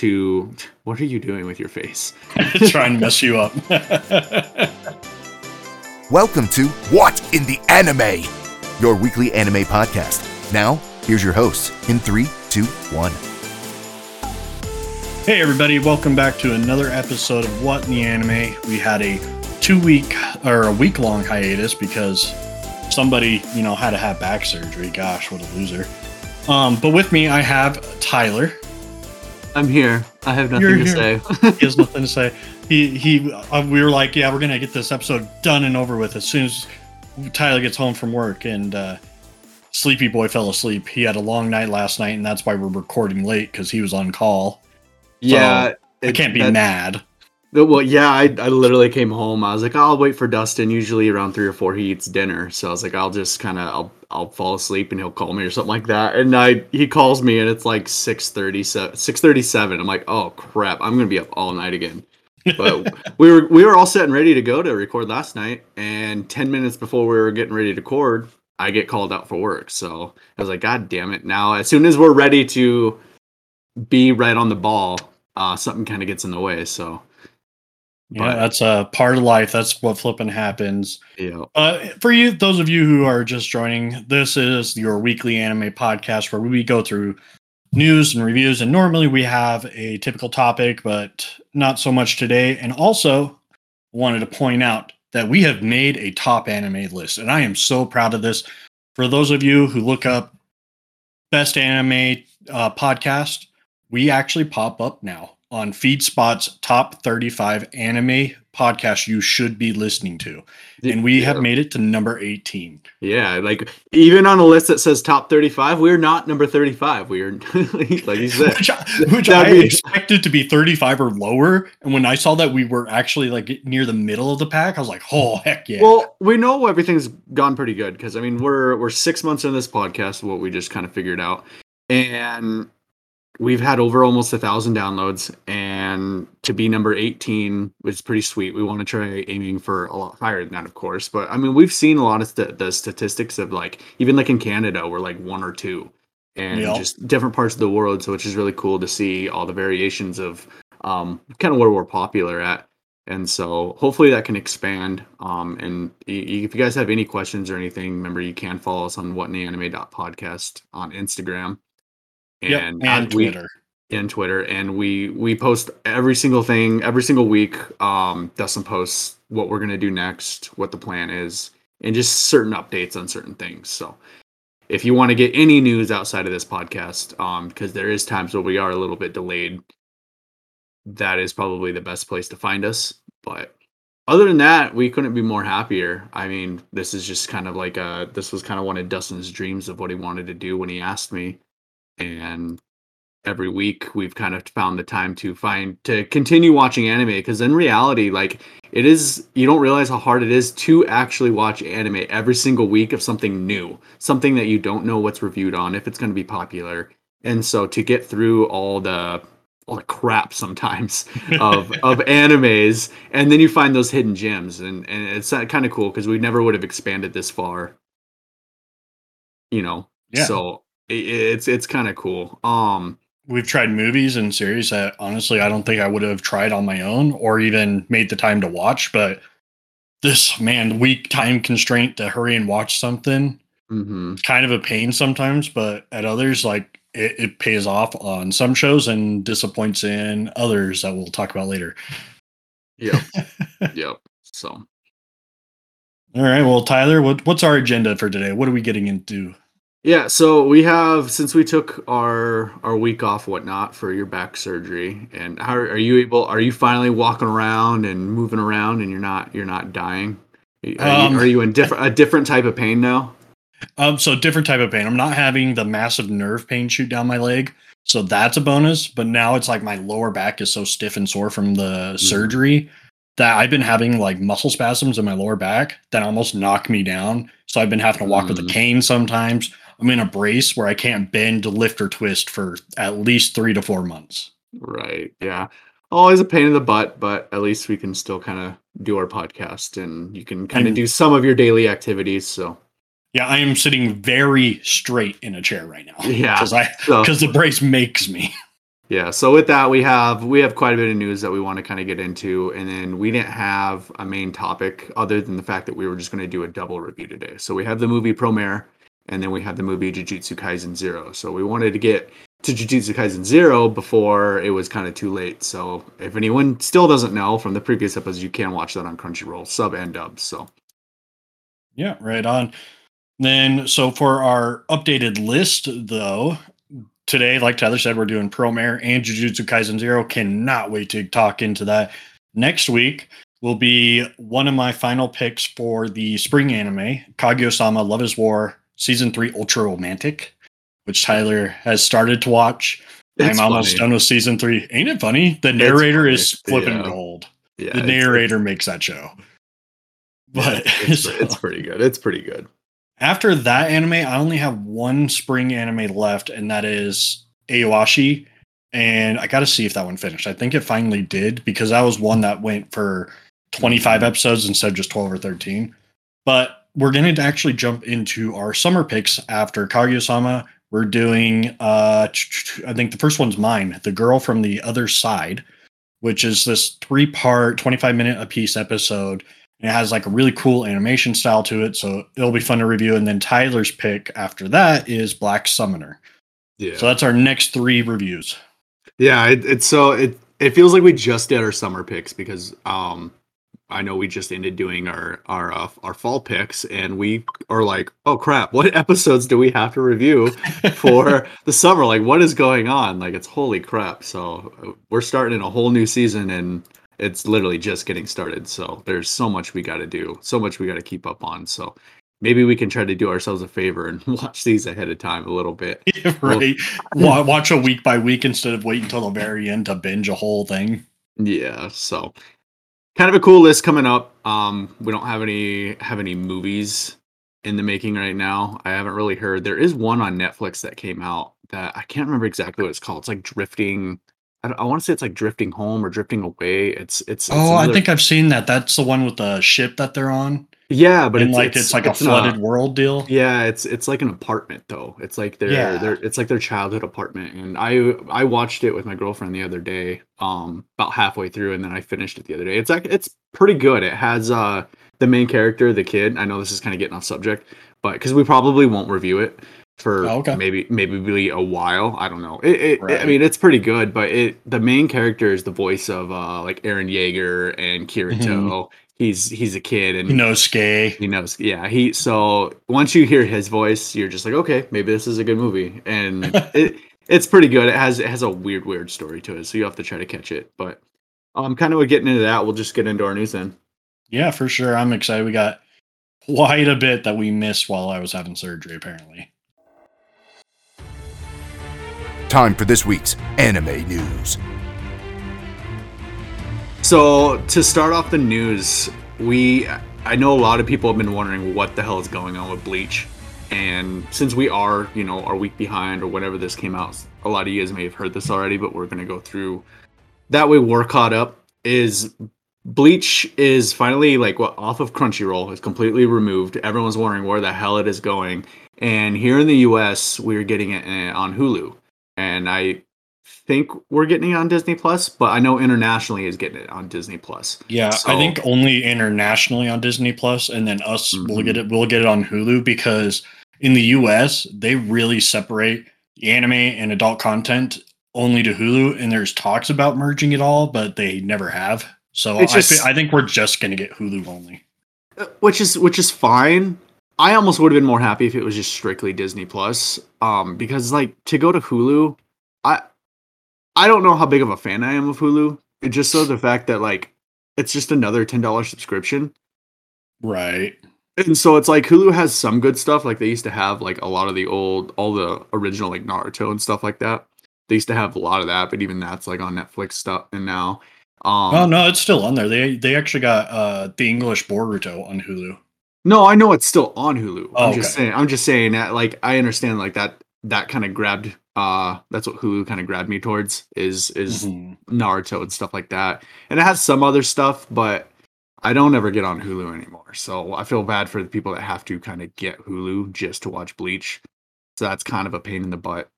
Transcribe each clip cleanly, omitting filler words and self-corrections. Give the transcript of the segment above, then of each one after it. to... What are you doing with your face? Trying to mess you up. Welcome to What in the Anime, your weekly anime podcast. Now, here's your host in 3, 2, 1. Hey everybody, welcome back to another episode of What in the Anime. We had a week-long hiatus because somebody, had to have back surgery. Gosh, what a loser. But with me, I have Tyler. I'm here. I have nothing to say. He has nothing to say. We were like, yeah, we're going to get this episode done and over with as soon as Tyler gets home from work, and Sleepy Boy fell asleep. He had a long night last night, and that's why we're recording late, because he was on call. Yeah. So I can't be mad. Well, yeah, I literally came home. I was like, I'll wait for Dustin. Usually around 3 or 4, he eats dinner. So I was like, I'll just kind of, I'll fall asleep and he'll call me or something like that. And he calls me and it's like 6:37. I'm like, oh crap, I'm going to be up all night again. But we were all set and ready to go to record last night. And 10 minutes before we were getting ready to record, I get called out for work. So I was like, God damn it. Now, as soon as we're ready to be right on the ball, something kind of gets in the way. So. Yeah, that's a part of life. That's what flipping happens. Yeah. For you, those of you who are just joining, this is your weekly anime podcast where we go through news and reviews. And normally we have a typical topic, but not so much today. And also wanted to point out that we have made a top anime list. And I am so proud of this. For those of you who look up best anime podcast, we actually pop up now on FeedSpot's top 35 anime podcast you should be listening to. And we have made it to number 18. Yeah, like even on a list that says top 35, we're not number 35. We are, like you said. which I expected to be 35 or lower. And when I saw that we were actually like near the middle of the pack, I was like, oh, heck yeah. Well, we know everything's gone pretty good because, I mean, we're 6 months into this podcast, what we just kind of figured out. And we've had over almost 1,000 downloads, and to be number 18 is pretty sweet. We want to try aiming for a lot higher than that, of course. But I mean, we've seen a lot of the statistics of like, even like in Canada, we're like 1 or 2, and just different parts of the world. So, which is really cool to see all the variations of kind of where we're popular at. And so hopefully that can expand. And if you guys have any questions or anything, remember you can follow us on whatintheanime.podcast on Instagram. And Twitter. And we post every single thing, every single week. Dustin posts what we're going to do next, what the plan is, and just certain updates on certain things. So if you want to get any news outside of this podcast, because there is times where we are a little bit delayed, that is probably the best place to find us. But other than that, we couldn't be more happier. I mean, this is just kind of like this was kind of one of Dustin's dreams of what he wanted to do when he asked me. And every week we've kind of found the time to continue watching anime, because in reality, like, it is, you don't realize how hard it is to actually watch anime every single week of something new, something that you don't know what's reviewed on, if it's going to be popular. And so to get through all the crap sometimes of animes, and then you find those hidden gems, and it's kind of cool because we never would have expanded this far, Yeah. So it's kind of cool. We've tried movies and series that honestly I don't think I would have tried on my own or even made the time to watch, but this, man, weak time constraint to hurry and watch something, it's kind of a pain sometimes, but at others, like, it pays off on some shows and disappoints in others that we'll talk about later. Yep. So all right, well, Tyler, what's our agenda for today? What are we getting into? Yeah, so we have, since we took our week off, whatnot, for your back surgery, and how are you able? Are you finally walking around and moving around, and you're not dying? Are you in a different type of pain now? So different type of pain. I'm not having the massive nerve pain shoot down my leg, so that's a bonus. But now it's like my lower back is so stiff and sore from the surgery that I've been having like muscle spasms in my lower back that almost knock me down. So I've been having to walk with a cane sometimes. I'm in a brace where I can't bend, lift, or twist for at least 3 to 4 months. Right. Yeah. Always a pain in the butt, but at least we can still kind of do our podcast, and you can kind of do some of your daily activities. So, yeah, I am sitting very straight in a chair right now. Yeah. Because the brace makes me. Yeah, so with that, we have quite a bit of news that we want to kind of get into, and then we didn't have a main topic other than the fact that we were just going to do a double review today. So we have the movie Promare, and then we have the movie Jujutsu Kaisen Zero. So we wanted to get to Jujutsu Kaisen Zero before it was kind of too late. So if anyone still doesn't know from the previous episodes, you can watch that on Crunchyroll, sub and dub. So yeah, right on. Then, so for our updated list, though, today, like Tyler said, we're doing Promare and Jujutsu Kaisen Zero. Cannot wait to talk into that. Next week will be one of my final picks for the spring anime, Kaguya-sama Love is War, Season 3 Ultra Romantic, which Tyler has started to watch. I'm almost done with Season 3. Ain't it funny? The narrator is flipping gold. Yeah, the narrator makes that show. But it's pretty good. It's pretty good. After that anime, I only have one spring anime left, and that is Aowashi. And I got to see if that one finished. I think it finally did, because that was one that went for 25 episodes instead of just 12 or 13. But we're going to actually jump into our summer picks after Kaguya-sama. We're doing, I think the first one's mine, The Girl from the Other Side, which is this 3-part, 25-minute apiece episode. It has like a really cool animation style to it, so it'll be fun to review. And then Tyler's pick after that is Black Summoner. Yeah. So that's our next three reviews. Yeah, it feels like we just did our summer picks, because I know we just ended doing our fall picks, and we are like, oh crap, what episodes do we have to review for the summer? Like, what is going on? Like, it's holy crap. So we're starting in a whole new season, and it's literally just getting started. So there's so much we got to do, so much we got to keep up on. So maybe we can try to do ourselves a favor and watch these ahead of time a little bit. Yeah, right. Watch a week by week instead of waiting until the very end to binge a whole thing. Yeah. So kind of a cool list coming up. We don't have any movies in the making right now. I haven't really heard. There is one on Netflix that came out that I can't remember exactly what it's called. It's like Drifting. I want to say it's like Drifting Home or Drifting Away. It's oh, another... I think I've seen that. That's the one with the ship that they're on. Yeah, but it's a flooded world deal. Yeah, it's like an apartment though. It's like it's like their childhood apartment. And I watched it with my girlfriend the other day, about halfway through, and then I finished it the other day. It's like it's pretty good. It has the main character, the kid. I know this is kind of getting off subject, but because we probably won't review it for maybe really a while. I don't know. I mean, it's pretty good, but the main character is the voice of like Eren Yeager and Kirito. Mm-hmm. He's a kid and he knows. Yeah. So once you hear his voice, you're just like, okay, maybe this is a good movie. And it's pretty good. It has a weird story to it. So you have to try to catch it, but kind of getting into that. We'll just get into our news then. Yeah, for sure. I'm excited. We got quite a bit that we missed while I was having surgery, apparently. Time for this week's anime news. So to start off the news, I know a lot of people have been wondering what the hell is going on with Bleach, and since we are, you know, a week behind or whenever this came out, a lot of you guys may have heard this already, but we're going to go through that way we're caught up. Is Bleach is finally off of Crunchyroll, is completely removed. Everyone's wondering where the hell it is going, and here in the U.S. we're getting it on Hulu. And I think we're getting it on Disney Plus, but I know internationally is getting it on Disney Plus. Yeah, so I think only internationally on Disney Plus, and then us we'll get it on Hulu, because in the US they really separate anime and adult content only to Hulu, and there's talks about merging it all, but they never have. So I think we're just going to get Hulu only, which is fine. I almost would have been more happy if it was just strictly Disney Plus, because to go to Hulu, I don't know how big of a fan I am of Hulu. It just so the fact that it's just another $10 subscription, right? And so it's Hulu has some good stuff. They used to have a lot of all the original Naruto and stuff like that. They used to have a lot of that, but even that's on Netflix stuff and now. Oh no, it's still on there. They actually got the English Boruto on Hulu. No, I know it's still on Hulu. I'm just saying that I understand that kind of grabbed that's what Hulu kind of grabbed me towards is Naruto and stuff like that. And it has some other stuff, but I don't ever get on Hulu anymore. So I feel bad for the people that have to kind of get Hulu just to watch Bleach. So that's kind of a pain in the butt.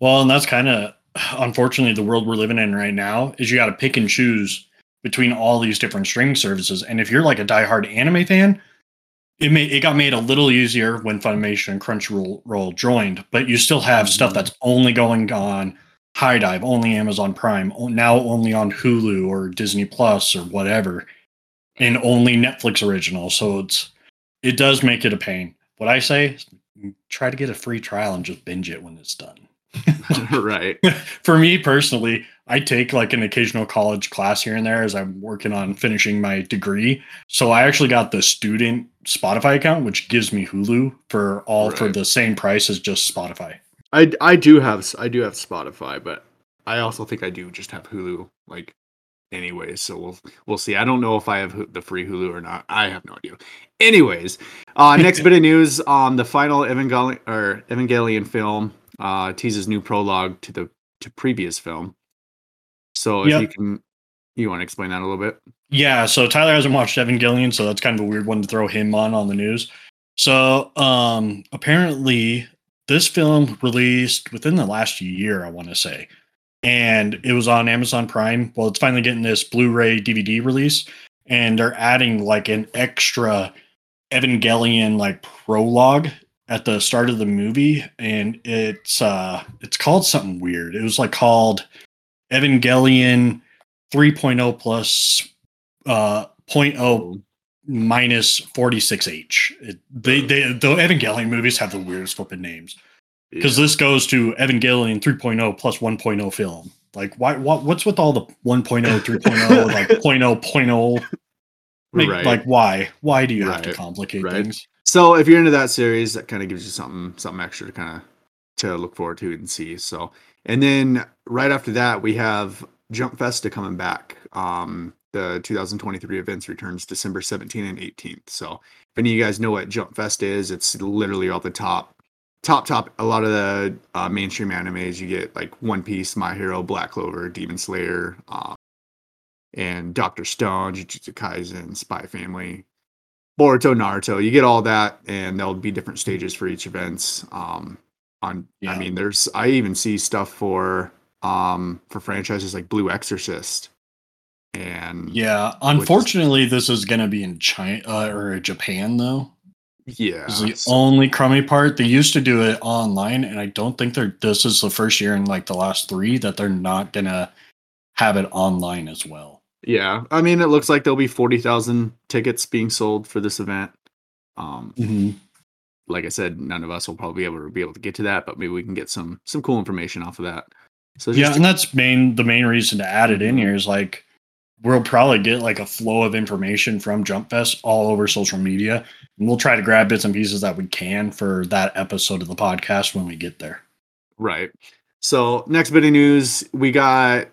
Well, and that's kind of unfortunately, the world we're living in right now is you got to pick and choose between all these different streaming services. And if you're like a diehard anime fan, it got made a little easier when Funimation and Crunchyroll joined, but you still have stuff that's only going on High Dive, only Amazon Prime, now only on Hulu or Disney Plus or whatever, and only Netflix original. So it does make it a pain. What I say is try to get a free trial and just binge it when it's done. Right. For me personally, I take like an occasional college class here and there as I'm working on finishing my degree. So I actually got the student Spotify account, which gives me Hulu for the same price as just Spotify. I do have Spotify, but I also think I do just have Hulu like anyways. So we'll see. I don't know if I have the free Hulu or not. I have no idea. Anyways, next bit of news on the final Evangelion film. Teases new prologue to the previous film. So if you want to explain that a little bit? Yeah, so Tyler hasn't watched Evangelion, so that's kind of a weird one to throw him on the news. So apparently this film released within the last year, I want to say. And it was on Amazon Prime. Well, it's finally getting this Blu-ray DVD release, and they're adding like an extra Evangelion like prologue at the start of the movie, and it's called something weird. It was like called Evangelion 3.0 plus 0.0 minus 46H. The Evangelion movies have the weirdest flipping names, because this goes to Evangelion 3.0 plus 1.0 film. Like what's with all the 1.0, 3.0, like 0.0.0? Like why do you have to complicate things? So if you're into that series, that kind of gives you something extra to kind of to look forward to and see. So, and then right after that, we have Jump Festa coming back. The 2023 events returns December 17th and 18th. So if any of you guys know what Jump Festa is, it's literally all the top. A lot of the mainstream animes, you get like One Piece, My Hero, Black Clover, Demon Slayer, and Dr. Stone, Jujutsu Kaisen, Spy Family, Boruto, Naruto. You get all that, and there'll be different stages for each events. I mean, I even see stuff for franchises like Blue Exorcist. And yeah, unfortunately, this is going to be in China or Japan though. Yeah, it's the only crummy part. They used to do it online, and I don't think this is the first year in like the last three that they're not gonna have it online as well. Yeah, I mean, it looks like there'll be 40,000 tickets being sold for this event. Like I said, none of us will probably be able to get to that, but maybe we can get some cool information off of that. So and that's the main reason to add it in here is like we'll probably get like a flow of information from Jump Fest all over social media, and we'll try to grab bits and pieces that we can for that episode of the podcast when we get there. Right. So next bit of news we got.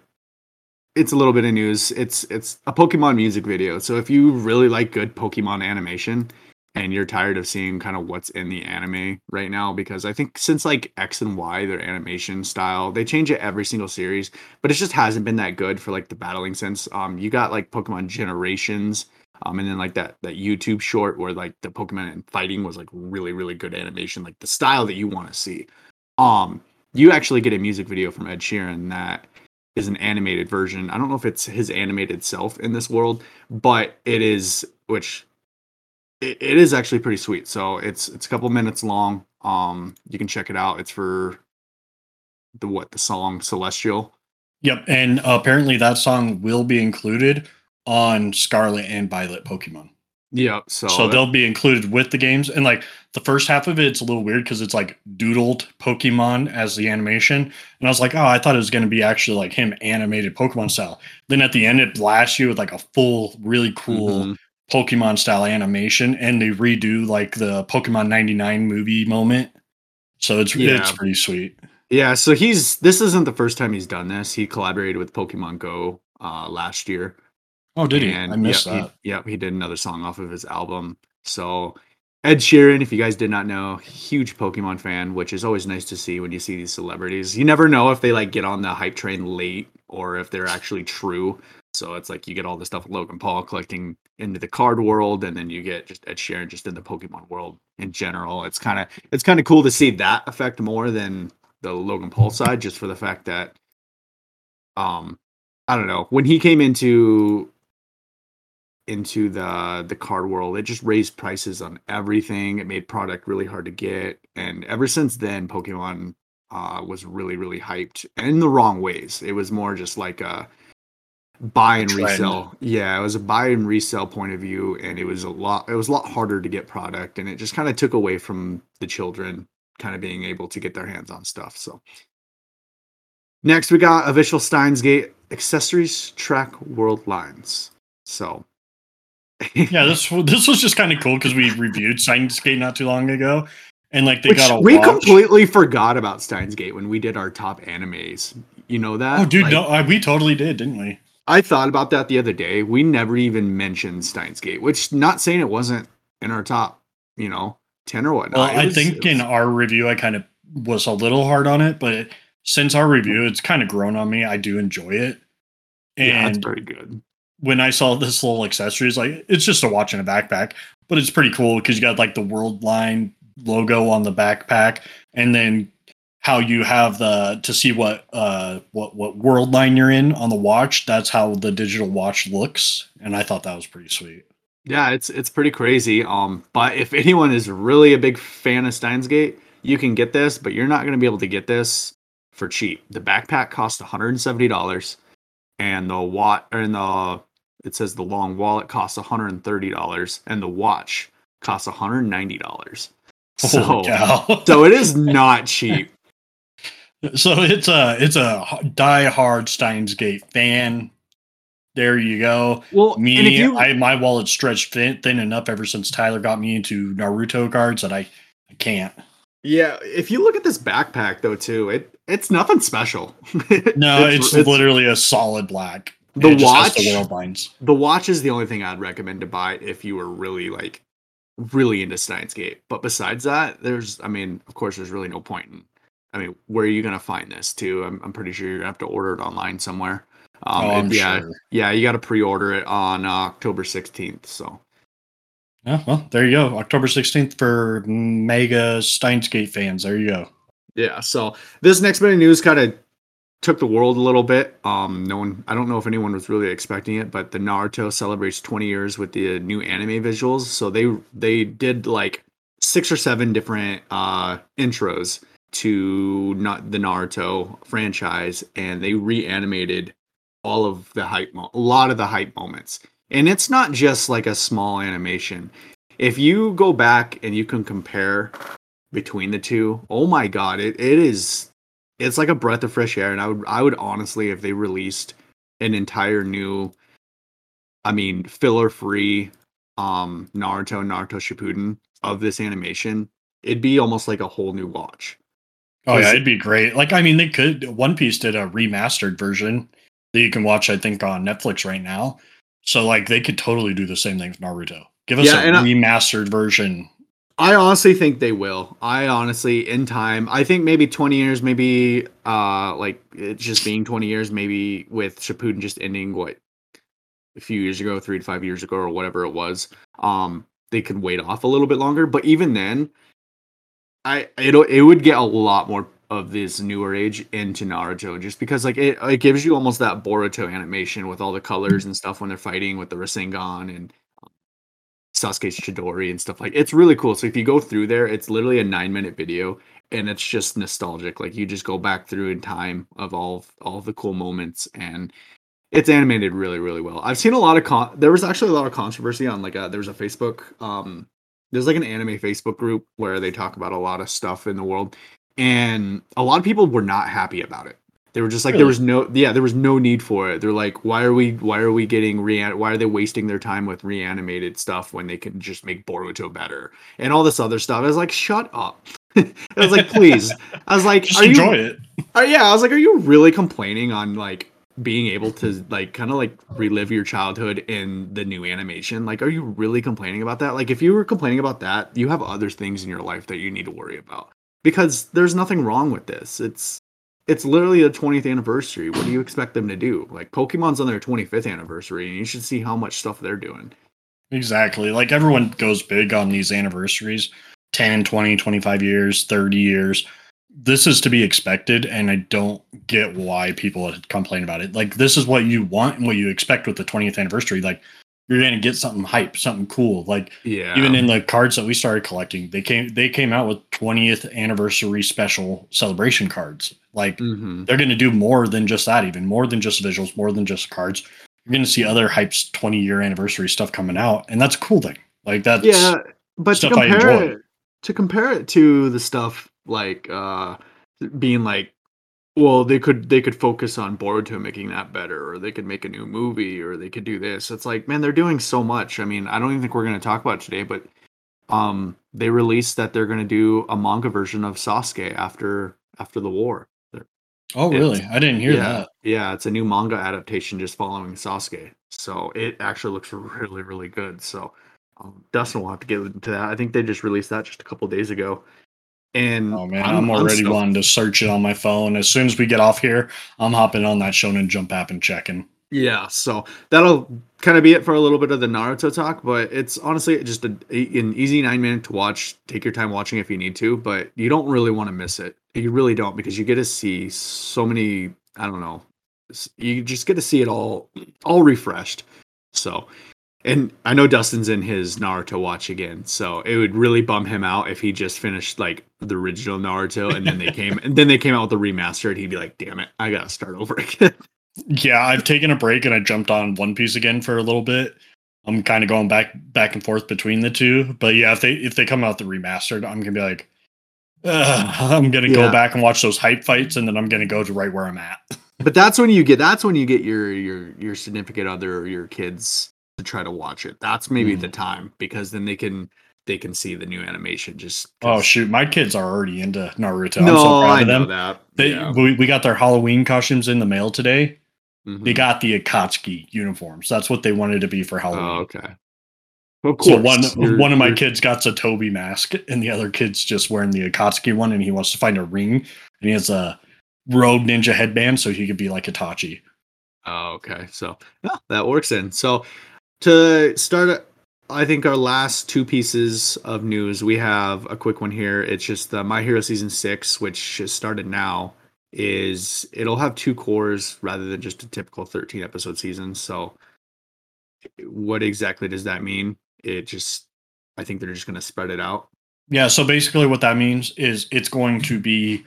It's a little bit of news. It's a Pokemon music video. So if you really like good Pokemon animation and you're tired of seeing kind of what's in the anime right now, because I think since like X and Y, their animation style, they change it every single series, but it just hasn't been that good for like the battling sense. You got like Pokemon Generations, and then like that YouTube short where like the Pokemon and fighting was like really, really good animation, like the style that you want to see. You actually get a music video from Ed Sheeran that is an animated version. I don't know if it's his animated self in this world, but it is, which it is actually pretty sweet. So it's a couple minutes long. You can check it out. It's for the song Celestial. Yep. And apparently that song will be included on Scarlet and Violet Pokemon. Yep. So they'll be included with the games. And like the first half of it's a little weird because it's like doodled Pokemon as the animation. And I was like, oh, I thought it was going to be actually like him animated Pokemon style. Then at the end, it blasts you with like a full, really cool Pokemon style animation. And they redo like the Pokemon 99 movie moment. So it's pretty sweet. Yeah. So this isn't the first time he's done this. He collaborated with Pokemon Go last year. Oh, did he? I missed that. He did another song off of his album. So Ed Sheeran, if you guys did not know, huge Pokemon fan, which is always nice to see when you see these celebrities. You never know if they like get on the hype train late or if they're actually true. So it's like you get all the stuff Logan Paul collecting into the card world, and then you get just Ed Sheeran just in the Pokemon world in general. It's kind of cool to see that effect more than the Logan Paul side, just for the fact that I don't know, when he came into the card world, it just raised prices on everything. It made product really hard to get, and ever since then, Pokemon was really, really hyped, and in the wrong ways. It was more just like a buy and resell. Yeah, it was a buy and resell point of view, and it was a lot harder to get product, and it just kind of took away from the children kind of being able to get their hands on stuff. So next we got official Steins Gate accessories track world lines. So yeah, this was just kind of cool because we reviewed Steins Gate not too long ago, and like they completely forgot about Steins Gate when we did our top animes. You know that? Oh, dude, like, we totally did, didn't we? I thought about that the other day. We never even mentioned Steins Gate, which not saying it wasn't in our top, 10 or whatnot. Well, in our review, I kind of was a little hard on it, but since our review, it's kind of grown on me. I do enjoy it, and yeah, it's very good. When I saw this little accessories, like it's just a watch in a backpack, but it's pretty cool because you got like the world line logo on the backpack, and then how you have to see what world line you're in on the watch. That's how the digital watch looks, and I thought that was pretty sweet. Yeah, it's pretty crazy. But if anyone is really a big fan of Steins Gate, you can get this, but you're not going to be able to get this for cheap. The backpack costs $170, and it says the long wallet costs $130, and the watch costs $190. So, so it is not cheap. So it's a diehard Steins Gate fan. There you go. Well, my wallet's stretched thin enough ever since Tyler got me into Naruto cards that I can't. Yeah, if you look at this backpack though, too, it's nothing special. No, it's literally a solid black. The watch, the watch is the only thing I'd recommend to buy if you were really like. Really into Steins Gate, but besides that, there's really no point in. Where are you gonna find this too? I'm pretty sure you're gonna have to order it online somewhere. Sure. Yeah, you got to pre-order it on October 16th. So, yeah, well, there you go, October 16th for mega Steins Gate fans. There you go. Yeah. So this next bit of news kind of took the world a little bit. I don't know if anyone was really expecting it, but the Naruto celebrates 20 years with the new anime visuals. So they did like 6 or 7 different intros to not the Naruto franchise, and they reanimated all of the hype moments. And it's not just like a small animation. If you go back and you can compare between the two, oh my god, it's like a breath of fresh air, and I would honestly, if they released an entire new, filler-free Naruto Shippuden of this animation, it'd be almost like a whole new watch. Oh yeah, it'd be great. Like, they could. One Piece did a remastered version that you can watch, I think, on Netflix right now. So, like, they could totally do the same thing with Naruto. Give us a remastered version. I honestly think they will. In time, I think maybe 20 years, maybe like it's just being 20 years, maybe with Shippuden just ending a few years ago, 3 to 5 years ago or whatever it was. They could wait off a little bit longer, but even then, it would get a lot more of this newer age into Naruto just because like it gives you almost that Boruto animation with all the colors and stuff when they're fighting with the Rasengan and Sasuke's Chidori and stuff like it's really cool. So if you go through there, it's literally a 9-minute video, and it's just nostalgic. Like you just go back through in time of all of the cool moments, and it's animated really, really well. I've seen a lot of there was actually a lot of controversy on there was a Facebook there's like an anime Facebook group where they talk about a lot of stuff in the world, and a lot of people were not happy about it. They were just like, really? there was no need for it. They're like, why are we getting why are they wasting their time with reanimated stuff when they can just make Boruto better and all this other stuff? I was like, shut up. I was like, please. I was like, just enjoy it. Yeah, I was like, are you really complaining on like being able to like kind of like relive your childhood in the new animation? Like, are you really complaining about that? Like, if you were complaining about that, you have other things in your life that you need to worry about, because there's nothing wrong with this. It's literally the 20th anniversary. What do you expect them to do? Like, Pokemon's on their 25th anniversary, and you should see how much stuff they're doing. Exactly. Like, everyone goes big on these anniversaries. 10, 20, 25 years, 30 years. this is to be expected, and I don't get why people complain about it. Like, this is what you want and what you expect with the 20th anniversary. Like, you're going to get something hype, something cool. Like, yeah. Even in the cards that we started collecting, they came out with 20th anniversary special celebration cards. Like, they're going to do more than just that, even more than just visuals, more than just cards. You're going to see other hype's 20-year anniversary stuff coming out, and that's a cool thing. Like, that's but stuff I enjoy. To compare it to the stuff like being like, well, they could focus on Boruto making that better, or they could make a new movie, or they could do this. It's like, man, they're doing so much. I mean, I don't even think we're going to talk about it today, but they released that they're going to do a manga version of Sasuke after the war. Oh, really? I didn't hear that. Yeah, it's a new manga adaptation just following Sasuke. So it actually looks really, really good. So Dustin will have to get into that. I think they just released that just a couple days ago. And oh man, I'm already wanting to search it on my phone. As soon as we get off here, I'm hopping on that Shonen Jump app and checking. Yeah, so that'll kind of be it for a little bit of the Naruto talk, but it's honestly just an easy 9-minute to watch. Take your time watching if you need to, but you don't really want to miss it. You really don't, because you get to see so many, I don't know, you just get to see it all refreshed. So, and I know Dustin's in his Naruto watch again, so it would really bum him out if he just finished like the original Naruto and then they came out with the remastered. He'd be like, damn it, I gotta start over again. Yeah, I've taken a break and I jumped on One Piece again for a little bit. I'm kind of going back and forth between the two, but yeah, if they come out the remastered, I'm gonna be like, I'm gonna go back and watch those hype fights, and then I'm gonna go to right where I'm at. But that's when you get your significant other or your kids to try to watch it. That's maybe the time, because then they can see the new animation. Just oh shoot, my kids are already into Naruto. No, I'm so proud of them. I know that. We got their Halloween costumes in the mail today. Mm-hmm. They got the Akatsuki uniforms. That's what they wanted to be for Halloween. Oh, okay. Well, cool. So one of my kids got a Toby mask, and the other kid's just wearing the Akatsuki one, and he wants to find a ring, and he has a rogue ninja headband, so he could be like Itachi. Oh, okay. So that works in. So to start, I think our last two pieces of news, we have a quick one here. It's just the My Hero Season 6, which has started now. Is it'll have two cores rather than just a typical 13 episode season. So what exactly does that mean? I think they're just going to spread it out. Yeah. So basically what that means is it's going to be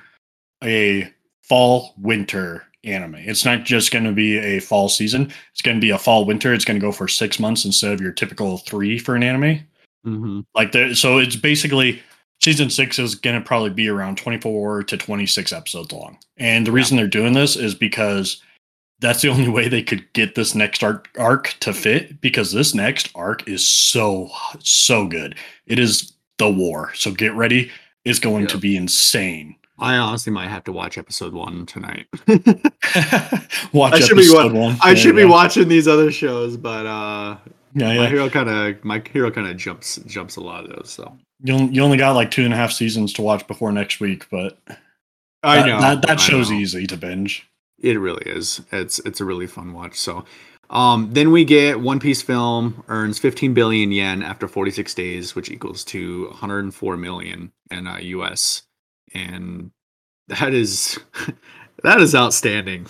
a fall winter anime. It's not just going to be a fall season. It's going to be a fall winter. It's going to go for 6 months instead of your typical 3 for an anime. Mm-hmm. Like that. So it's basically, Season 6 is going to probably be around 24 to 26 episodes long. And the reason they're doing this is because that's the only way they could get this next arc to fit, because this next arc is so, so good. It is the war. So get ready. It's going to be insane. I honestly might have to watch episode 1 tonight. Watch episode one. I should be watching these other shows, but My Hero kind of jumps a lot of those. So you only got like 2.5 seasons to watch before next week, but I know that show's easy to binge. It really is. It's a really fun watch. So then we get One Piece film earns 15 billion yen after 46 days, which equals to 104 million in US, and that is outstanding.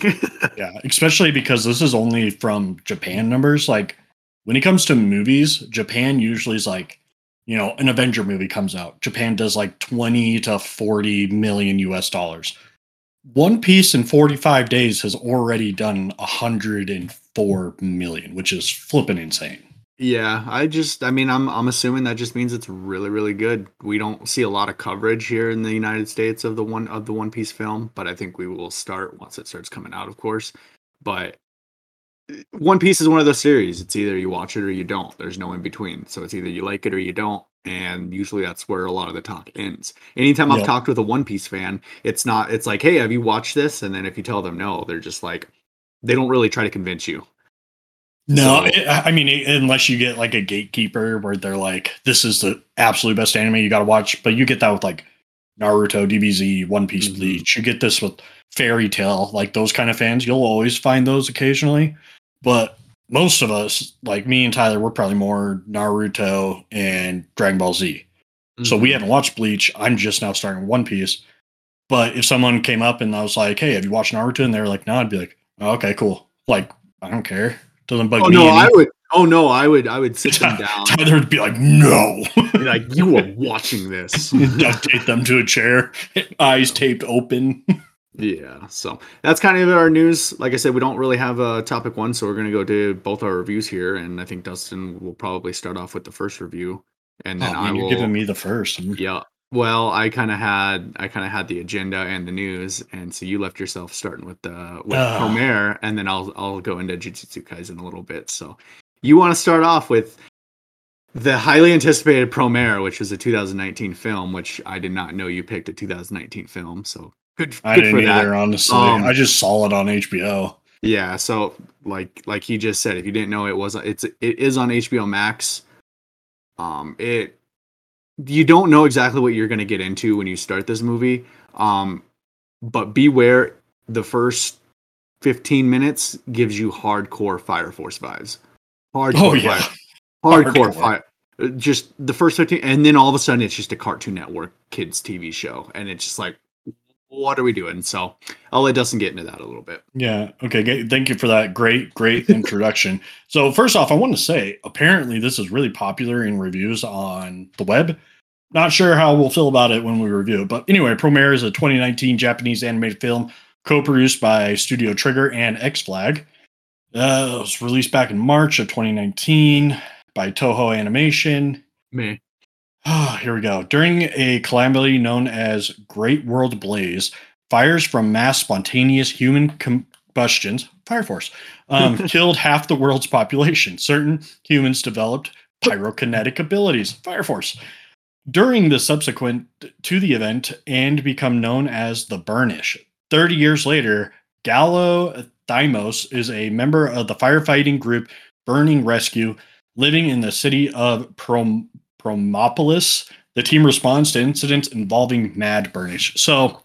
Yeah, especially because this is only from Japan numbers. Like, when it comes to movies, Japan usually is like, you know, an Avenger movie comes out, Japan does like 20 to 40 million US dollars. One Piece in 45 days has already done 104 million, which is flipping insane. Yeah, I'm assuming that just means it's really, really good. We don't see a lot of coverage here in the United States of the One Piece film, but I think we will start once it starts coming out, of course. But One Piece is one of those series. It's either you watch it or you don't. There's no in between. So it's either you like it or you don't. And usually that's where a lot of the talk ends. Anytime I've talked with a One Piece fan, it's like, hey, have you watched this? And then if you tell them no, they're just like, they don't really try to convince you. No, unless you get like a gatekeeper where they're like, this is the absolute best anime you got to watch. But you get that with like Naruto, DBZ, One Piece, Bleach. You get this with Fairy Tale, like those kind of fans. You'll always find those occasionally. But most of us, like me and Tyler, we're probably more Naruto and Dragon Ball Z. Mm-hmm. So we haven't watched Bleach. I'm just now starting One Piece. But if someone came up and I was like, hey, have you watched Naruto? And they were like, no, I'd be like, oh, okay, cool. Like, I don't care. Doesn't bug me. I would sit them down. Tyler would be like, no. Like, you are watching this. Duct tape them to a chair, eyes taped open. Yeah, so that's kind of our news. Like I said, we don't really have a topic one, so we're going to go to both our reviews here. And I think Dustin will probably start off with the first review. And then you're giving me the first. Yeah. Well, I kind of had the agenda and the news, and so you left yourself starting with Promare, and then I'll go into Jujutsu Kaisen a little bit. So you want to start off with the highly anticipated Promare, which was a 2019 film, which I did not know you picked a 2019 film. So good. I didn't either, honestly. I just saw it on HBO. Yeah. So like he just said, if you didn't know, it is on HBO Max. You don't know exactly what you're going to get into when you start this movie, but beware, the first 15 minutes gives you hardcore Fire Force vibes. Hardcore. Just the first 15, and then all of a sudden it's just a Cartoon Network kids TV show, and it's just like, what are we doing? So I'll let Dustin get into that a little bit. Yeah. Okay. Thank you for that. Great introduction. So first off, I want to say, apparently this is really popular in reviews on the web. Not sure how we'll feel about it when we review it, but anyway, Promare is a 2019 Japanese animated film co-produced by Studio Trigger and X-Flag. It was released back in March of 2019 by Toho Animation. Meh. Oh, here we go. During a calamity known as Great World Blaze, fires from mass spontaneous human combustions, Fire Force, killed half the world's population. Certain humans developed pyrokinetic abilities, Fire Force. During the subsequent to the event and become known as the Burnish. 30 years later, Gallo Thymos is a member of the firefighting group Burning Rescue, living in the city of Promopolis, the team responds to incidents involving mad burnish. So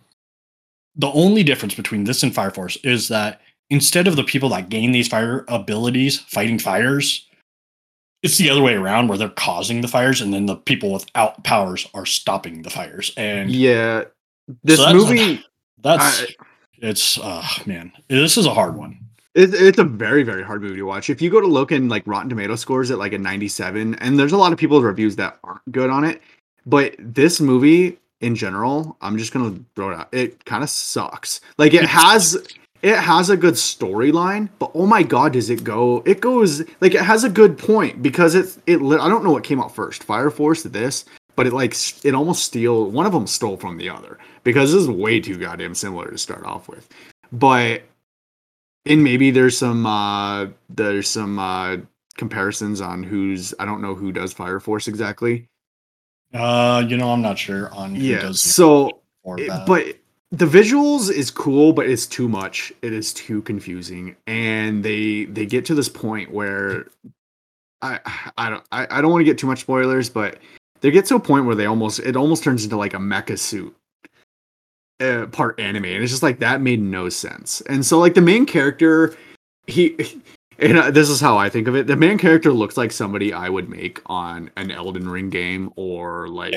the only difference between this and Fire Force is that instead of the people that gain these fire abilities fighting fires, it's the other way around where they're causing the fires and then the people without powers are stopping the fires. And yeah, this movie, this is a hard one. It's a very, very hard movie to watch. If you go to look in like Rotten Tomato scores at like a 97, and there's a lot of people's reviews that aren't good on it, but this movie in general, I'm just going to throw it out. It kind of sucks. Like it has a good storyline, but oh my God, does it go? It goes like, it has a good point because I don't know what came out first, Fire Force to this, but it almost one of them stole from the other because this is way too goddamn similar to start off with. But and maybe there's some comparisons on I don't know who does Fire Force exactly. I'm not sure on who does. So, but the visuals is cool, but it's too much. It is too confusing, and they get to this point where I don't want to get too much spoilers, but they get to a point where it almost turns into like a mecha suit. Part anime, and it's just like that made no sense. And so like the main character, this is how I think of it, the main character looks like somebody I would make on an Elden Ring game or like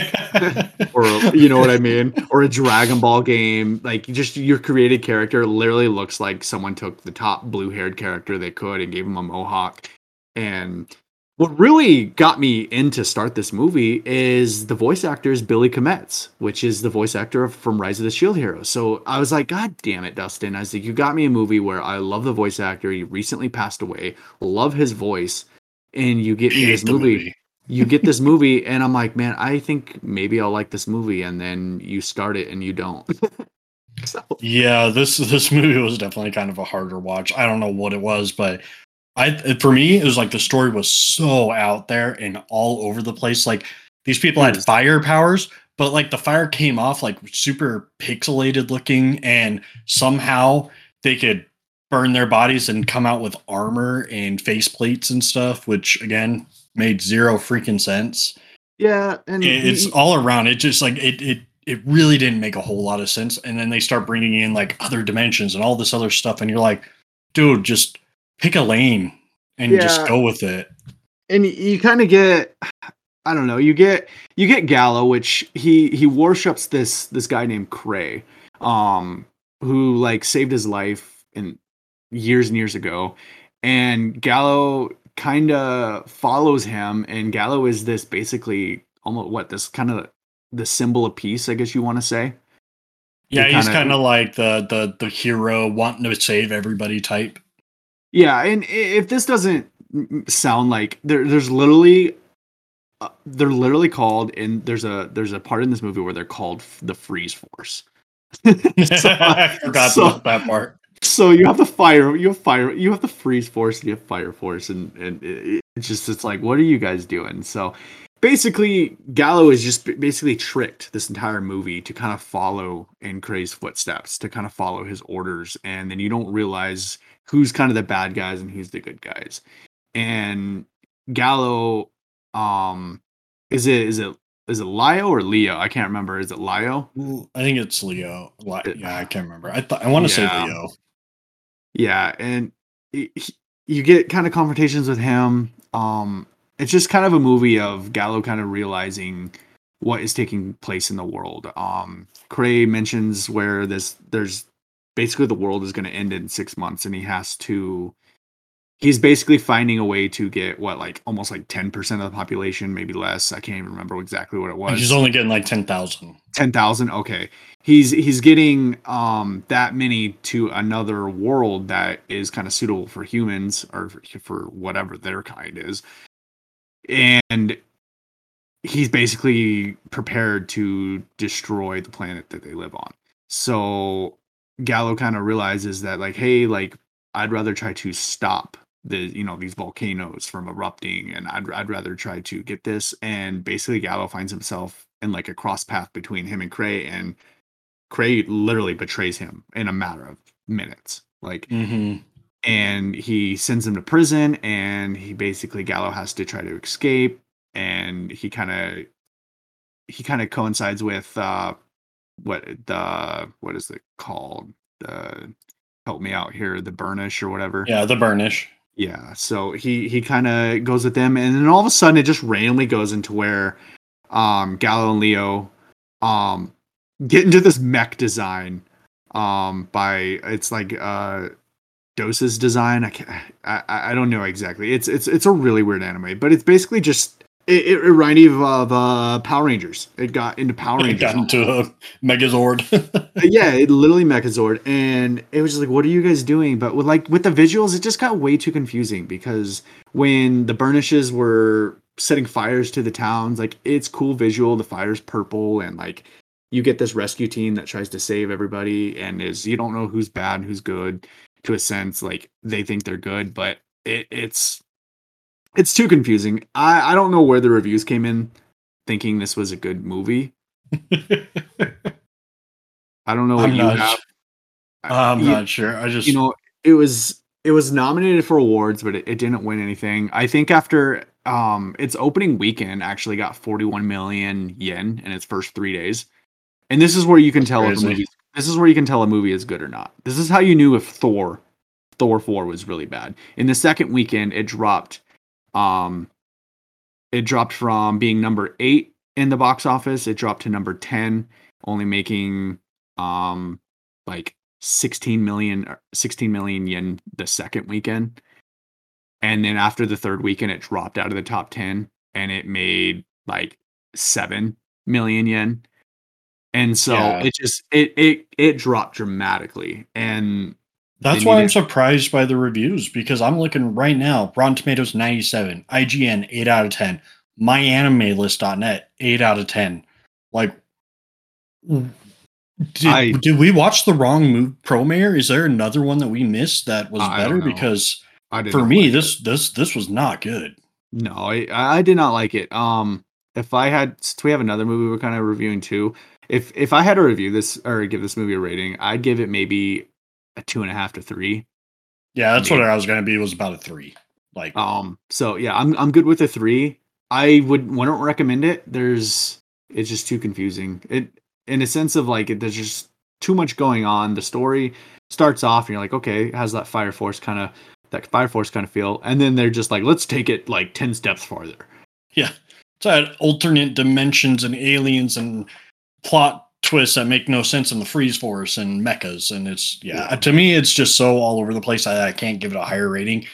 or you know what I mean, or a Dragon Ball game. Like just your created character literally looks like someone took the top blue-haired character they could and gave him a mohawk. And what really got me in to start this movie is the voice actor is Billy Kometz, which is the voice actor from Rise of the Shield Hero. So I was like, God damn it, Dustin. I was like, you got me a movie where I love the voice actor. He recently passed away. Love his voice. And you get me this movie. You get this movie. And I'm like, man, I think maybe I'll like this movie. And then you start it and you don't. So. Yeah, this movie was definitely kind of a harder watch. I don't know what it was, but... for me, it was like the story was so out there and all over the place. Like these people had fire powers, but like the fire came off like super pixelated looking, and somehow they could burn their bodies and come out with armor and face plates and stuff, which again made zero freaking sense. Yeah, and it's all around. It just like it really didn't make a whole lot of sense. And then they start bringing in like other dimensions and all this other stuff, and you're like, dude, just pick a lane and just go with it. And you kind of get, I don't know, you get Gallo, which he worships this guy named Cray. who like saved his life in years and years ago. And Gallo kind of follows him, and Gallo is this basically almost the symbol of peace, I guess you want to say. Yeah, he's kind of like the hero wanting to save everybody type. Yeah, and if this doesn't sound like they're literally called, and there's a part in this movie where they're called the Freeze Force. I forgot about that part. So you have the fire, you have the Freeze Force, and you have Fire Force, and it's like, what are you guys doing? So basically, Gallo is just basically tricked this entire movie to kind of follow in Cray's footsteps, to kind of follow his orders, and then you don't realize who's kind of the bad guys and who's the good guys. And Gallo, is it Lio or Leo? I can't remember. Is it Lio? I think it's Leo. Yeah, I can't remember. I want to say Leo. Yeah, and you get kind of confrontations with him. It's just kind of a movie of Gallo kind of realizing what is taking place in the world. Cray mentions where there's basically the world is going to end in 6 months, and he's basically finding a way to get almost like 10% of the population, maybe less. I can't even remember exactly what it was. He's only getting like 10,000. 10,000. Okay. He's getting that many to another world that is kind of suitable for humans or for whatever their kind is. And he's basically prepared to destroy the planet that they live on. So Gallo kind of realizes that, like, hey, like, I'd rather try to stop these volcanoes from erupting, and I'd rather try to get this. And basically Gallo finds himself in like a cross path between him and Cray, and Cray literally betrays him in a matter of minutes. And he sends him to prison, and Gallo has to try to escape, and he kind of coincides with what is it called? Help me out here, the burnish or whatever. Yeah, the burnish. Yeah, so he kind of goes with them, and then all of a sudden it just randomly goes into where Gallo and Leo get into this mech design by Dosa's design. I don't know exactly. It's a really weird anime, but it's basically just it reminded me of Power Rangers. It got into Power Rangers. It got into a Megazord. Yeah, it literally Megazord, and it was just like, what are you guys doing? But with the visuals, it just got way too confusing, because when the burnishes were setting fires to the towns, like, it's cool visual. The fire's purple, and like, you get this rescue team that tries to save everybody, and you don't know who's bad and who's good. To a sense, like, they think they're good, but it's too confusing. I don't know where the reviews came in thinking this was a good movie. I don't know what you have. I'm not sure. I just, it was nominated for awards, but it didn't win anything. I think after its opening weekend actually got 41 million yen in its first 3 days. And this is where you can tell if a movie's good or not. This is how you knew if Thor 4 was really bad. In the second weekend, it dropped from being number 8 in the box office. It dropped to number 10, only making 16 million yen the second weekend. And then after the third weekend, it dropped out of the top 10, and it made like 7 million yen. And so it dropped dramatically. And that's why I'm surprised by the reviews, because I'm looking right now, Rotten Tomatoes 97, IGN 8 out of 10, MyAnimeList.net 8 out of 10. Like, did we watch the wrong move? Promare? Is there another one that we missed that was better? Because for me, this was not good. No, I did not like it. Since we have another movie we're kind of reviewing too. If I had to review this or give this movie a rating, I'd give it maybe a 2.5 to 3. Yeah, that's maybe. What I was gonna be was about a 3. Like, so yeah, I'm good with a 3. I wouldn't recommend it. It's just too confusing. It in a sense of like there's just too much going on. The story starts off and you're like, okay, it has that Fire Force kind of feel, and then they're just like, let's take it like 10 steps farther. Yeah, it's had alternate dimensions and aliens and plot twists that make no sense in the Freeze Force and mechas. And it's, yeah, to me, it's just so all over the place that I can't give it a higher rating.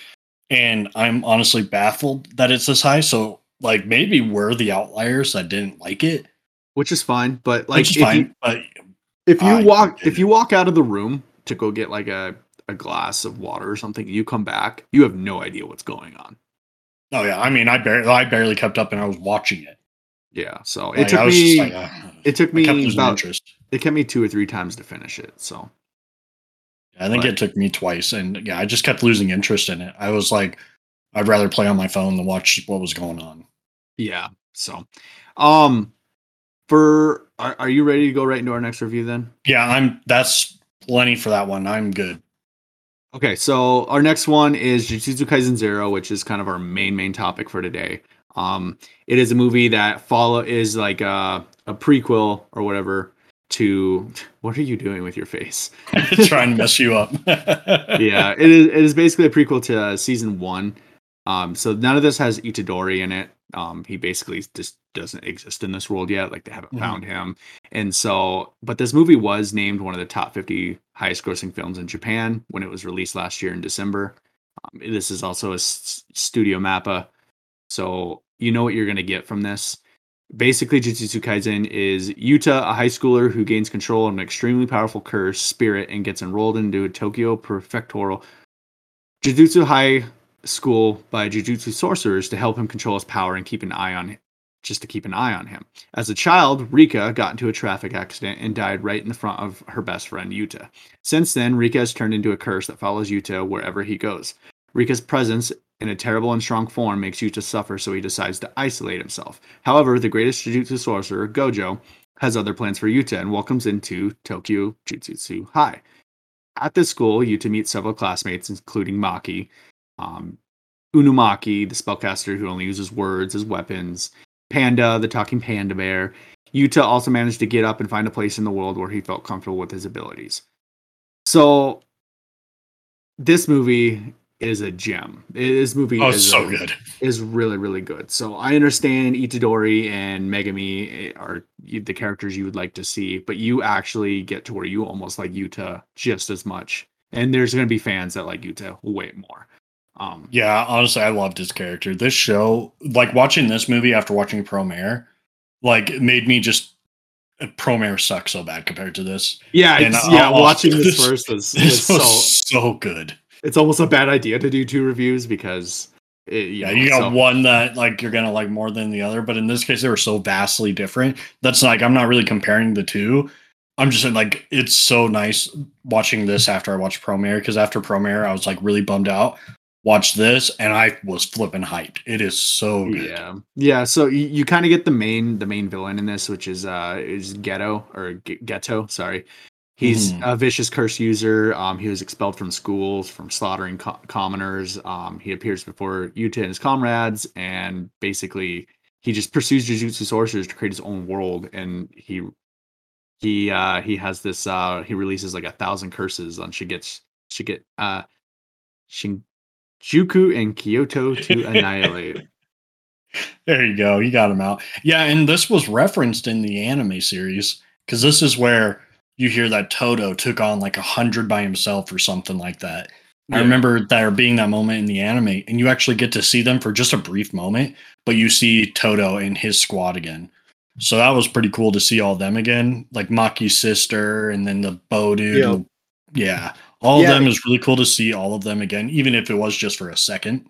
And I'm honestly baffled that it's this high. So, like, maybe we're the outliers that didn't like it. Which is fine, but like, if you walk out of the room to go get like a glass of water or something, you come back, you have no idea what's going on. Oh yeah, I mean, I barely kept up, and I was watching it. Yeah, so like, it took me 2 or 3 times to finish it. So yeah, I think it took me twice, and yeah, I just kept losing interest in it. I was like, I'd rather play on my phone than watch what was going on. Yeah, so Are you ready to go right into our next review then? Yeah, that's plenty for that one. I'm good. Okay, so our next one is Jujutsu Kaisen Zero, which is kind of our main topic for today. It is a movie that is like a prequel or whatever to... What are you doing with your face? Trying to mess you up. Yeah, it is basically a prequel to season 1. So none of this has Itadori in it. He basically just doesn't exist in this world yet. Like, they haven't found him. And so, but this movie was named one of the top 50 highest grossing films in Japan when it was released last year in December. This is also a Studio MAPPA. So you know what you're going to get from this. Basically, Jujutsu Kaisen is Yuta, a high schooler who gains control of an extremely powerful curse spirit and gets enrolled into a Tokyo Prefectural Jujutsu High School by Jujutsu sorcerers to help him control his power and keep an eye on him. As a child, Rika got into a traffic accident and died right in the front of her best friend Yuta. Since then, Rika has turned into a curse that follows Yuta wherever he goes. Rika's presence in a terrible and strong form makes Yuta suffer, so he decides to isolate himself. However, the greatest Jujutsu sorcerer, Gojo, has other plans for Yuta and welcomes him to Tokyo Jujutsu High. At this school, Yuta meets several classmates, including Maki, Unumaki, the spellcaster who only uses words as weapons, Panda, the talking panda bear. Yuta also managed to get up and find a place in the world where he felt comfortable with his abilities. So this movie is a gem. This movie is really, really good. So I understand Itadori and Megami are the characters you would like to see, but you actually get to where you almost like Yuta just as much. And there's going to be fans that like Yuta way more. Yeah, honestly, I loved his character. This show, like watching this movie after watching Promare, like made me just... Promare sucks so bad compared to this. Yeah, and watching this first was so good. It's almost a bad idea to do 2 reviews because... You got one that like you're going to like more than the other, but in this case, they were so vastly different. That's like, I'm not really comparing the two. I'm just saying, like, it's so nice watching this after I watched Promare, because after Promare, I was, like, really bummed out. Watch this, and I was flipping hyped. It is so good. Yeah, so you kind of get the main villain in this, which is Geto. He's a vicious curse user. He was expelled from schools, from slaughtering commoners. He appears before Yuta and his comrades, and basically, he just pursues Jujutsu sorcerers to create his own world, and he releases like 1,000 curses on Shinjuku and Kyoto to annihilate. There you go. You got him out. Yeah. And this was referenced in the anime series, because this is where you hear that Todo took on like 100 by himself or something like that. Yeah. I remember there being that moment in the anime, and you actually get to see them for just a brief moment, but you see Todo and his squad again. So that was pretty cool to see all of them again, like Maki's sister and then the bow dude. Yep. Yeah. All of them is really cool to see all of them again, even if it was just for a second.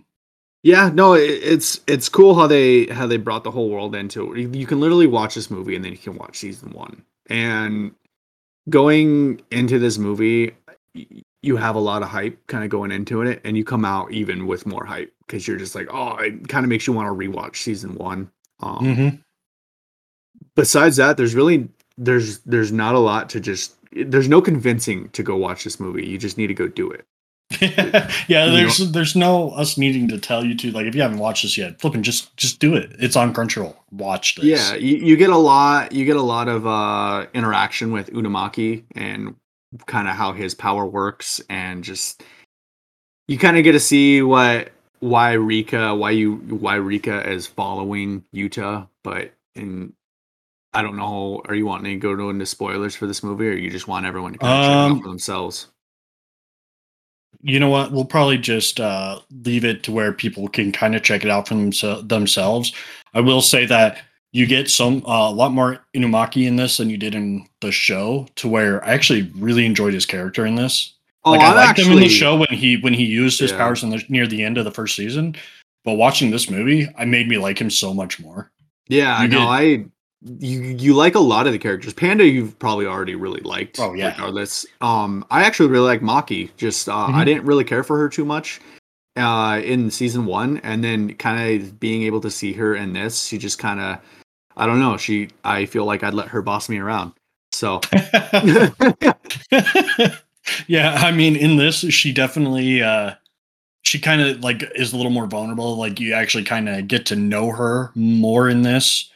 Yeah, no, it's cool how they brought the whole world into it. You can literally watch this movie and then you can watch season 1. And going into this movie, you have a lot of hype kind of going into it, and you come out even with more hype because you're just like, oh, it kind of makes you want to rewatch season 1. Besides that, there's not a lot to just... There's no convincing to go watch this movie. You just need to go do it. Yeah, there's no us needing to tell you to. Like, if you haven't watched this yet, flipping, just do it. It's on Crunchyroll. Watch this. Yeah, you get a lot. You get a lot of interaction with Unumaki and kind of how his power works, and just you kind of get to see why Rika is following Yuta, but in I don't know. Are you wanting to go into spoilers for this movie, or you just want everyone to kind of check it out for themselves? You know what? We'll probably just leave it to where people can kind of check it out for themselves. I will say that you get a lot more Inumaki in this than you did in the show, to where I actually really enjoyed his character in this. Oh, like, I liked him in the show when he used his powers near the end of the first season. But watching this movie, it made me like him so much more. Yeah, you like a lot of the characters. Panda, you've probably already really liked. Oh yeah. Regardless, I actually really like Maki. Just I didn't really care for her too much in season one, and then kind of being able to see her in this, she just kind of, I don't know. I feel like I'd let her boss me around. So. Yeah, I mean, in this, she definitely, she kind of like is a little more vulnerable. Like, you actually kind of get to know her more in this,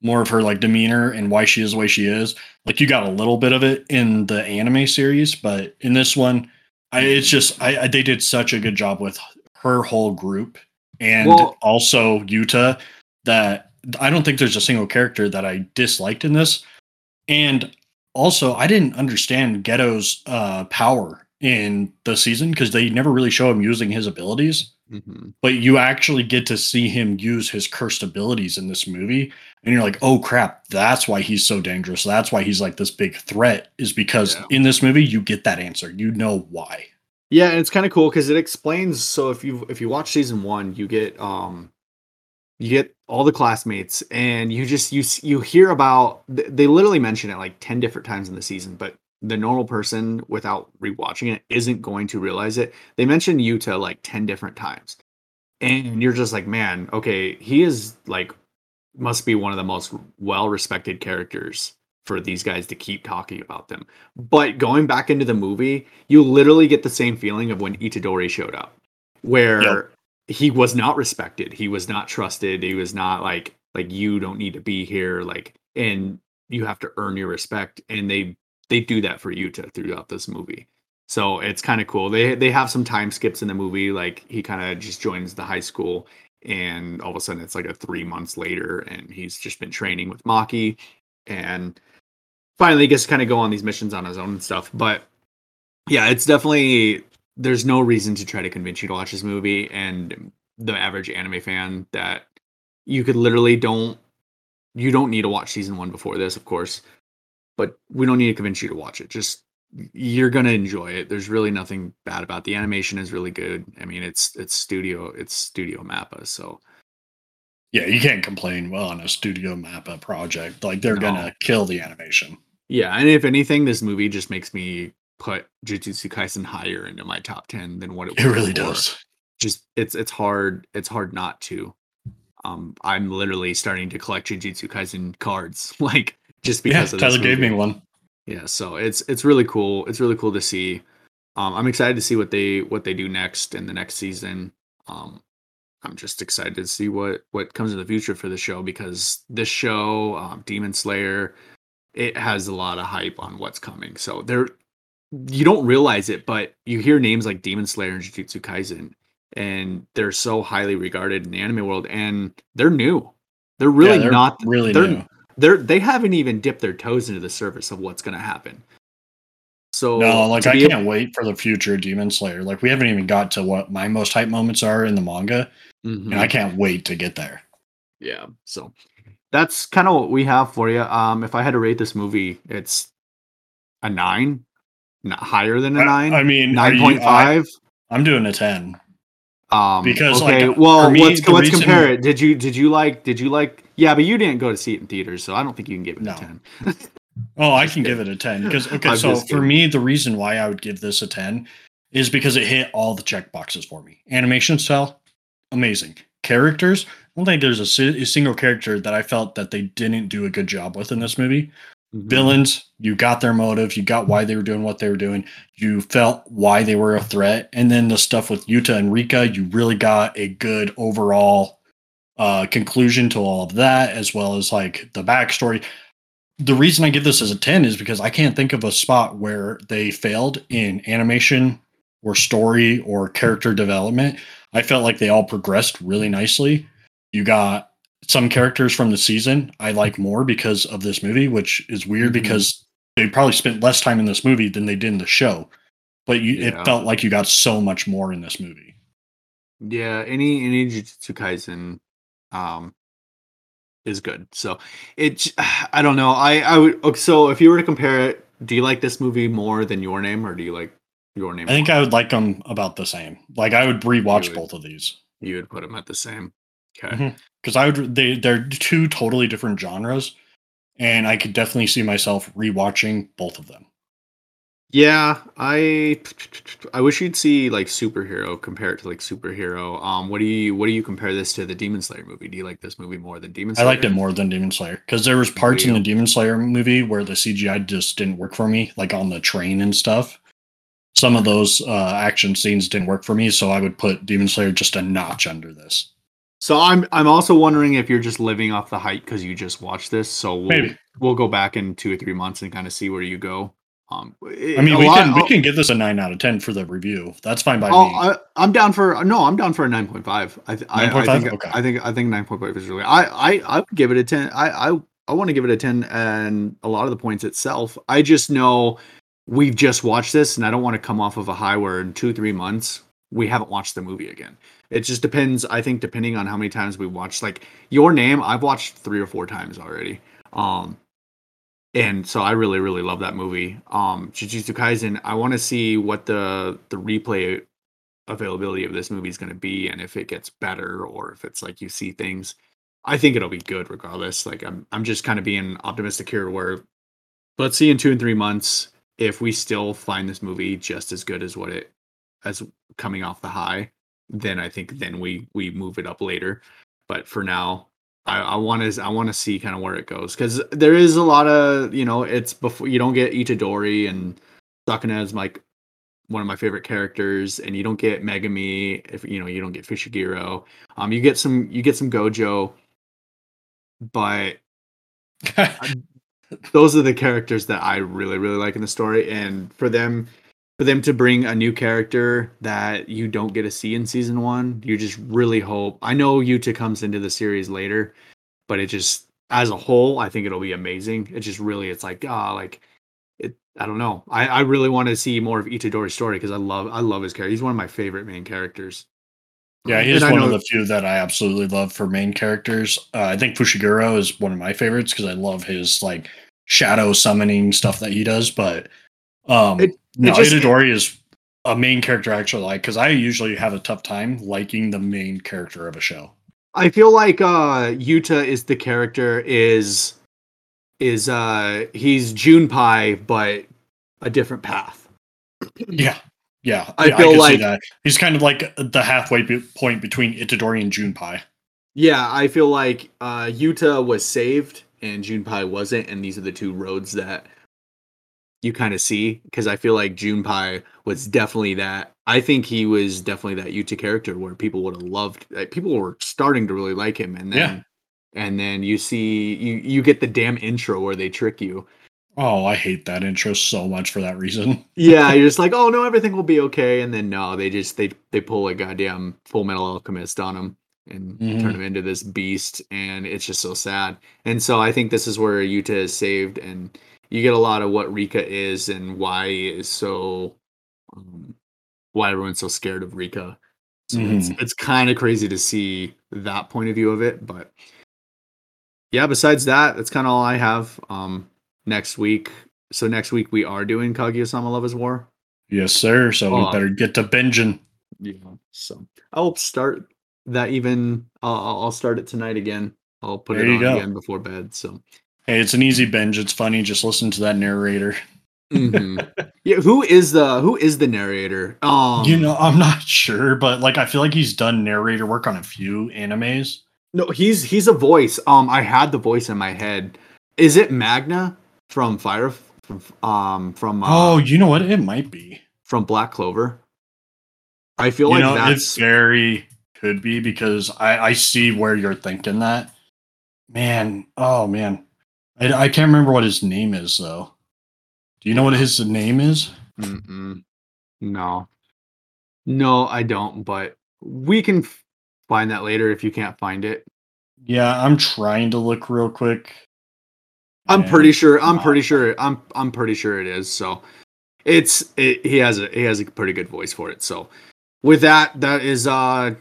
more of her like demeanor and why she is the way she is. Like, you got a little bit of it in the anime series, but in this one, they did such a good job with her whole group, and also Yuta, that I don't think there's a single character that I disliked in this. And also, I didn't understand Ghetto's power in the season, because they never really show him using his abilities. Mm-hmm. But you actually get to see him use his cursed abilities in this movie. And you're like, oh, crap, that's why he's so dangerous. That's why he's like this big threat, is because in this movie, you get that answer. You know why. Yeah, and it's kind of cool because it explains. So if you watch season one, you get all the classmates, and you hear about, they literally mention it like 10 different times in the season, but the normal person without rewatching it isn't going to realize it. They mention Yuta like 10 different times, and you're just like, man, okay, he is like, must be one of the most well-respected characters for these guys to keep talking about them. But going back into the movie, you literally get the same feeling of when Itadori showed up, where he was not respected. He was not trusted. He was not like, you don't need to be here. Like, and you have to earn your respect. And they do that for Yuta throughout this movie. So it's kind of cool. They have some time skips in the movie. Like, he kind of just joins the high school, and all of a sudden it's like 3 months later, and he's just been training with Maki, and finally gets to kind of go on these missions on his own and stuff. But yeah, it's definitely, there's no reason to try to convince you to watch this movie. And the average anime fan, that you could literally you don't need to watch season one before this, of course, but we don't need to convince you to watch it. Just, you're going to enjoy it. There's really nothing bad about it. The animation is really good. I mean, it's Studio MAPPA. So yeah, you can't complain on a Studio MAPPA project. Like, they're going to kill the animation. Yeah. And if anything, this movie just makes me put Jujutsu Kaisen higher into my top 10 than what it was. It really does. Just it's hard not to. I'm literally starting to collect Jujutsu Kaisen cards, like, just because of this Tyler movie. Gave me one. Yeah, so it's really cool. It's really cool to see. I'm excited to see what they do next in the next season. I'm just excited to see what comes in the future for the show, because this show, Demon Slayer, it has a lot of hype on what's coming. So you don't realize it, but you hear names like Demon Slayer and Jujutsu Kaisen, and they're so highly regarded in the anime world, and they're new. They're really new. They haven't even dipped their toes into the surface of what's going to happen. So no, like, I can't wait for the future of Demon Slayer. Like, we haven't even got to what my most hype moments are in the manga, and I can't wait to get there. Yeah, so that's kind of what we have for you. If I had to rate this movie, it's a 9. Not higher than a 9. I mean, 9.5. I'm doing a 10. Because okay, like, well, me, let's compare it. Did you like? Yeah, but you didn't go to see it in theaters, so I don't think you can give it a 10. Oh, I can give it a 10 because for me, the reason why I would give this a 10 is because it hit all the check boxes for me. Animation style, amazing. Characters, I don't think there's a single character that I felt that they didn't do a good job with in this movie. Villains, you got their motive, you got why they were doing what they were doing, you felt why they were a threat, and then the stuff with Yuta and Rika, you really got a good overall conclusion to all of that, as well as like the backstory. The reason I give this as a 10 is because I can't think of a spot where they failed in animation or story or character development. I felt like they all progressed really nicely. You got some characters from the season I like more because of this movie, which is weird because they probably spent less time in this movie than they did in the show. But it felt like you got so much more in this movie. Yeah, any Jujutsu Kaisen is good. So it, I don't know. I would. So if you were to compare it, do you like this movie more than Your Name, or do you like Your Name? I think I would like them about the same. Like I would rewatch both of these. You would put them at the same. Okay. Because I would, they're two totally different genres, and I could definitely see myself rewatching both of them. Yeah, I wish you'd see like Superhero, compare it to like Superhero. What do you compare this to the Demon Slayer movie? Do you like this movie more than Demon Slayer? I liked it more than Demon Slayer because there was parts in the Demon Slayer movie where the CGI just didn't work for me, like on the train and stuff. Some of those action scenes didn't work for me, so I would put Demon Slayer just a notch under this. So I'm also wondering if you're just living off the hype because you just watched this. So we'll go back in 2 or 3 months and kind of see where you go. We can give this a 9 out of 10 for the review. That's fine by me. I'm down for a 9.5. 9.5. Okay. I think 9.5 is really. I would give it a 10. I want to give it a 10, and a lot of the points itself. I just know we've just watched this, and I don't want to come off of a high where in 2 3 months we haven't watched the movie again. It just depends. I think depending on how many times we watch, like Your Name, I've watched 3 or 4 times already. And so I really, really love that movie. Jujutsu Kaisen, I want to see what the replay availability of this movie is going to be and if it gets better or if it's like you see things. I think it'll be good regardless. Like I'm just kind of being optimistic here where let's see in 2 and 3 months if we still find this movie just as good as what it as coming off the high, then I think then we move it up later. But for now, I want to see kind of where it goes because there is a lot of, you know, it's before you don't get Itadori and Sakuna is like one of my favorite characters, and you don't get Megami if you know you don't get Fushiguro. You get some Gojo, but those are the characters that I really really like in the story, and for them to bring a new character that you don't get to see in season one, you just really hope. I know Yuta comes into the series later, but it just, as a whole, I think it'll be amazing. It just really, it's like, I don't know. I really want to see more of Itadori's story because I love his character. He's one of my favorite main characters. Yeah, he is one of the few that I absolutely love for main characters. I think Fushiguro is one of my favorites because I love his like shadow summoning stuff that he does, but Itadori is a main character I actually like because I usually have a tough time liking the main character of a show. I feel like Yuta is the character is he's Junpei but a different path. Yeah. I feel like that. He's kind of like the halfway point between Itadori and Junpei. Yeah, I feel like Yuta was saved and Junpei wasn't, and these are the two roads that you kind of see, because I feel like Junpei was definitely that. I think he was definitely that Yuta character where people would have loved. Like, people were starting to really like him, and then you see you get the damn intro where they trick you. Oh, I hate that intro so much for that reason. Yeah, you're just like, oh no, everything will be okay, and then no, they pull a goddamn Full Metal Alchemist on him and turn him into this beast, and it's just so sad. And so I think this is where Yuta is saved and. You get a lot of what Rika is and why everyone's so scared of Rika. So it's kind of crazy to see that point of view of it, but yeah. Besides that, that's kind of all I have. Next week. So next week we are doing Kaguya-sama Love is War. Yes, sir. So we better get to binging. Yeah. So I'll start that. Even I'll start it tonight again. I'll put it on again before bed. So. Hey, it's an easy binge. It's funny. Just listen to that narrator. Yeah, who is the narrator? I'm not sure, but like I feel like he's done narrator work on a few animes. No, he's a voice. I had the voice in my head. Is it Magna from Fire? You know what? It might be from Black Clover. I feel like that's very could be because I see where you're thinking that. Man, oh man. I can't remember what his name is, though. Do you know what his name is? No, I don't. But we can find that later if you can't find it. Yeah, I'm trying to look real quick. I'm pretty sure it is. So he has a pretty good voice for it. So with that is our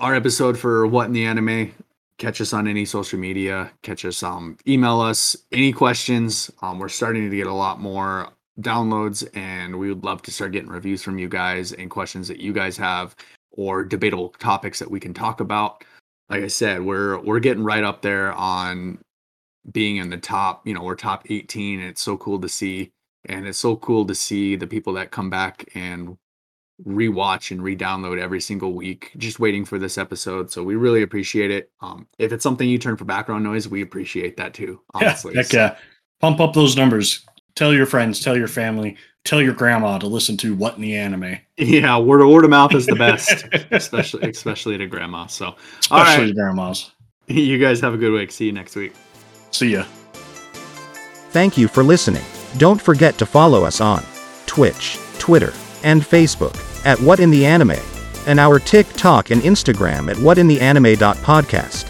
episode for What in the Anime. Catch us on any social media. Catch us, email us any questions. We're starting to get a lot more downloads, and we would love to start getting reviews from you guys and questions that you guys have or debatable topics that we can talk about. Like I said, we're getting right up there on being in the top, we're top 18, and it's so cool to see. And it's so cool to see the people that come back and rewatch and re-download every single week, just waiting for this episode. So we really appreciate it. If it's something you turn for background noise, we appreciate that too. Honestly. Yeah, heck yeah. Pump up those numbers. Tell your friends, tell your family, tell your grandma to listen to What in the Anime. Yeah, word of mouth is the best, especially to grandma. So, especially to grandmas. You guys have a good week. See you next week. See ya. Thank you for listening. Don't forget to follow us on Twitch, Twitter, and Facebook at What in the Anime, and our TikTok and Instagram at whatintheanime.podcast.